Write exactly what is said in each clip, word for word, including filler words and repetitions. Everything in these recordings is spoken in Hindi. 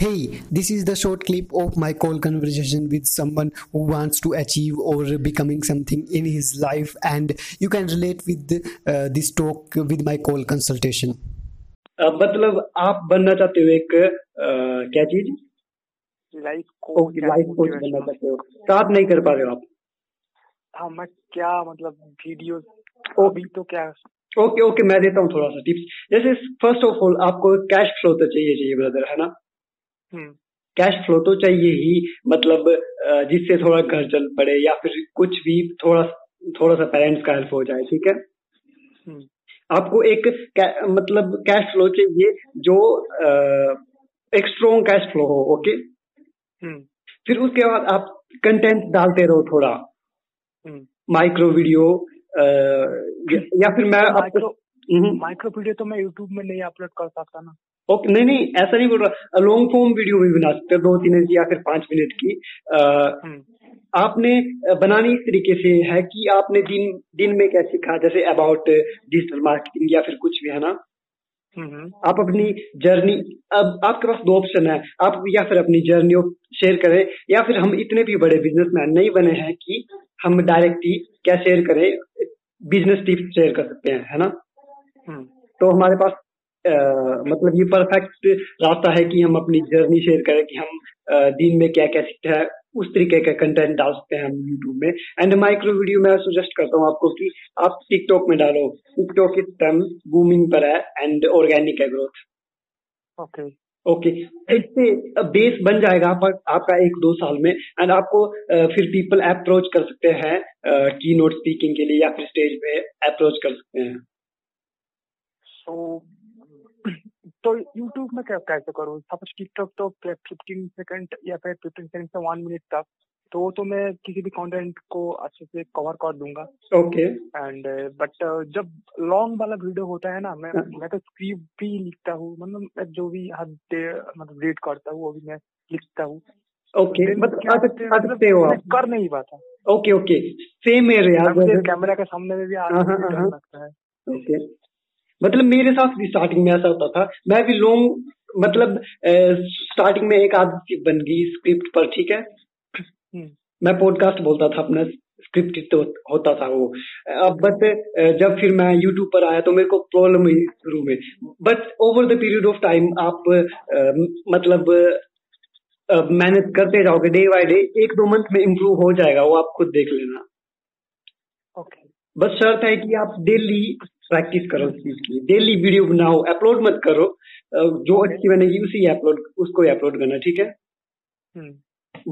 Hey, this is the short clip of my call conversation with someone who wants to achieve or becoming something in his life, and you can relate with uh, this talk with my call consultation. Uh, मतलब आप बनना चाहते हो एक uh, क्या चीज लाइफ कोच लाइफ कोच बनना चाहते हो तो आप नहीं कर पा रहे हो आप। हाँ, मैं क्या मतलब वीडियो अभी तो क्या ओके ओके मैं देता हूँ थोड़ा सा टिप्स। जैसे फर्स्ट ऑफ ऑल आपको कैश फ्लो तो चाहिए चाहिए ब्रदर, है ना। कैश फ्लो तो चाहिए ही, मतलब जिससे थोड़ा घर चल पड़े या फिर कुछ भी थोड़ा थोड़ा सा पेरेंट्स का हेल्प हो जाए, ठीक है। आपको एक मतलब कैश फ्लो चाहिए जो आ, एक स्ट्रोंग कैश फ्लो हो, ओके। फिर उसके बाद आप कंटेंट डालते रहो थोड़ा माइक्रो वीडियो आ, या फिर मैं आपको माइक्रो वीडियो तो मैं यूट्यूब में नहीं अपलोड कर सकता ना। ओके, नहीं नहीं ऐसा नहीं बोल रहा, लॉन्ग फॉर्म वीडियो भी बना सकते हो दो तीन या फिर पांच मिनट की। आ, आपने बनानी इस तरीके से है कि आपने दिन दिन में क्या सीखा, जैसे अबाउट डिजिटल मार्केटिंग या फिर कुछ भी, है ना। आप अपनी जर्नी, अब आपके पास दो ऑप्शन है, आप या फिर अपनी जर्नी को शेयर करें या फिर हम इतने भी बड़े बिजनेसमैन नहीं बने हैं कि हम डायरेक्ट ही क्या शेयर करें, बिजनेस टिप्स शेयर कर सकते हैं, है ना। तो हमारे पास Uh, मतलब ये परफेक्ट रास्ता है कि हम अपनी जर्नी शेयर करें कि हम uh, दिन में क्या क्या सीखते हैं, उस तरीके का कंटेंट डाल सकते हैं हम यूट्यूब में। एंड माइक्रो वीडियो मैं सजेस्ट करता हूँ आपको कि आप टिकटॉक में डालो, टिकटॉक इस टाइम बूमिंग पर है एंड ऑर्गेनिक है ग्रोथ। ओके ओके इससे बेस बन जाएगा आप, आपका एक दो साल में। एंड आपको uh, फिर पीपल अप्रोच कर सकते हैं uh, की नोट स्पीकिंग के लिए या फिर स्टेज पे अप्रोच कर सकते हैं। सो so... तो यूट्यूब में क्या कैसे करूँ, सपोज टिकटॉक तो फिफ्टीन सेकंड या फिर फिफ्टीन सेकंड से वन मिनट तक, तो तो मैं किसी भी कंटेंट को अच्छे से कवर कर दूंगा। ओके एंड बट जब लॉन्ग वाला वीडियो होता है ना, मैं मैं तो स्क्रिप्ट भी लिखता हूँ, मतलब जो भी हद मतलब रीड करता हूँ वो भी मैं लिखता हूँ। ओके मतलब कर नहीं पाता। ओके ओके सेम है यार, कैमरा के सामने में भी लगता है। ओके मतलब मेरे साथ भी स्टार्टिंग में ऐसा होता था, मैं भी लॉन्ग मतलब स्टार्टिंग में एक आदत बन गई स्क्रिप्ट पर, ठीक है। मैं पॉडकास्ट बोलता था अपना, स्क्रिप्ट तो होता था वो। अब बट जब फिर मैं यूट्यूब पर आया तो मेरे को प्रॉब्लम हुई शुरू में, but over the period of time आप आ, मतलब मेहनत करते जाओगे डे बाय डे, एक दो मंथ में इम्प्रूव हो जाएगा, वो आप खुद देख लेना। ओके बस शर्त है कि आप डेली प्रैक्टिस करो इस चीज की, डेली वीडियो बनाओ, अपलोड मत करो, जो अच्छी बनेगी उसी अपलोड उसको ही अपलोड करना, ठीक है।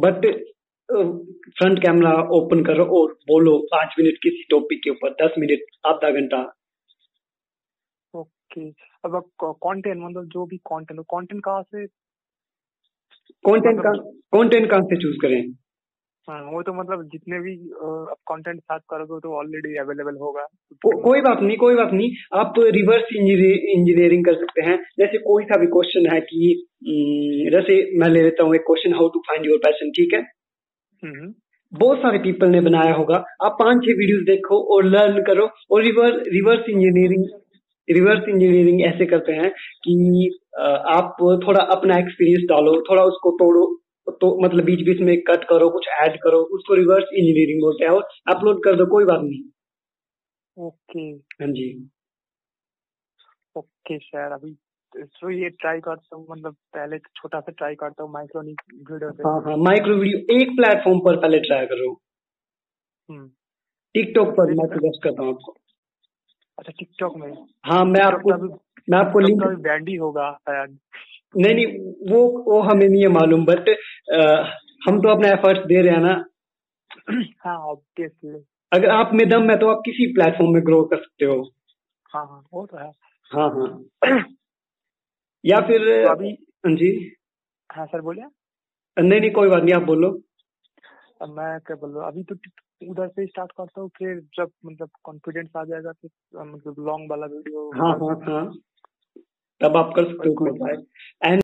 बट फ्रंट कैमरा ओपन करो और बोलो पांच मिनट किसी टॉपिक के ऊपर, दस मिनट आधा घंटा। ओके अब कंटेंट मतलब जो भी कंटेंट हो, कंटेंट कहाँ से कंटेंट का कंटेंट कहाँ से चूज करें। हाँ, वो तो मतलब जितने भी आप कंटेंट साथ करोगे तो ऑलरेडी अवेलेबल होगा। को, कोई बात नहीं कोई बात नहीं आप रिवर्स इंजीनियरिंग कर सकते हैं। जैसे कोई सा भी क्वेश्चन है कि जैसे मैं ले लेता हूँ एक question, how to find your passion, ठीक है। बहुत सारे पीपल ने बनाया होगा, आप पांच छह वीडियोस देखो और लर्न करो और river reverse engineering reverse engineering ऐसे करते हैं कि आप थोड़ा अपना एक्सपीरियंस डालो, थोड़ा उसको तोड़ो, तो मतलब बीच बीच में कट करो, कुछ ऐड करो, उसको रिवर्स इंजीनियरिंग बोलते हैं, और अपलोड कर दो, कोई बात नहीं। ओके हाँ जी ओके सर, अभी तो ये ट्राई करता हूँ, मतलब पहले छोटा सा ट्राई करता हूँ माइक्रो वीडियो पे। हाँ हाँ माइक्रो वीडियो एक प्लेटफॉर्म पर पहले ट्राई करो, टिकटॉक पर मैं सजेस्ट करता हूँ आपको। अच्छा टिकटॉक में। हाँ मैं आपको मैं आपको लिंक बैंड ही होगा शायद। नहीं नहीं वो वो हमें नहीं है मालूम, बट हम तो अपना एफर्ट्स दे रहे हैं ना। हाँ ऑब्वियसली अगर आप में दम है तो आप किसी प्लेटफॉर्म में ग्रो कर सकते हो। हाँ हाँ वो तो है। हाँ हाँ या फिर तो अभी जी। हाँ सर बोलिए। नहीं नहीं कोई बात नहीं आप बोलो। मैं क्या बोल रहा हूँ, अभी तो उधर से स्टार्ट करता हूँ, फिर जब मतलब कॉन्फिडेंस आ जाएगा फिर मतलब लॉन्ग वाला वीडियो। हाँ हाँ हाँ तब आप कर सकते हो। एंड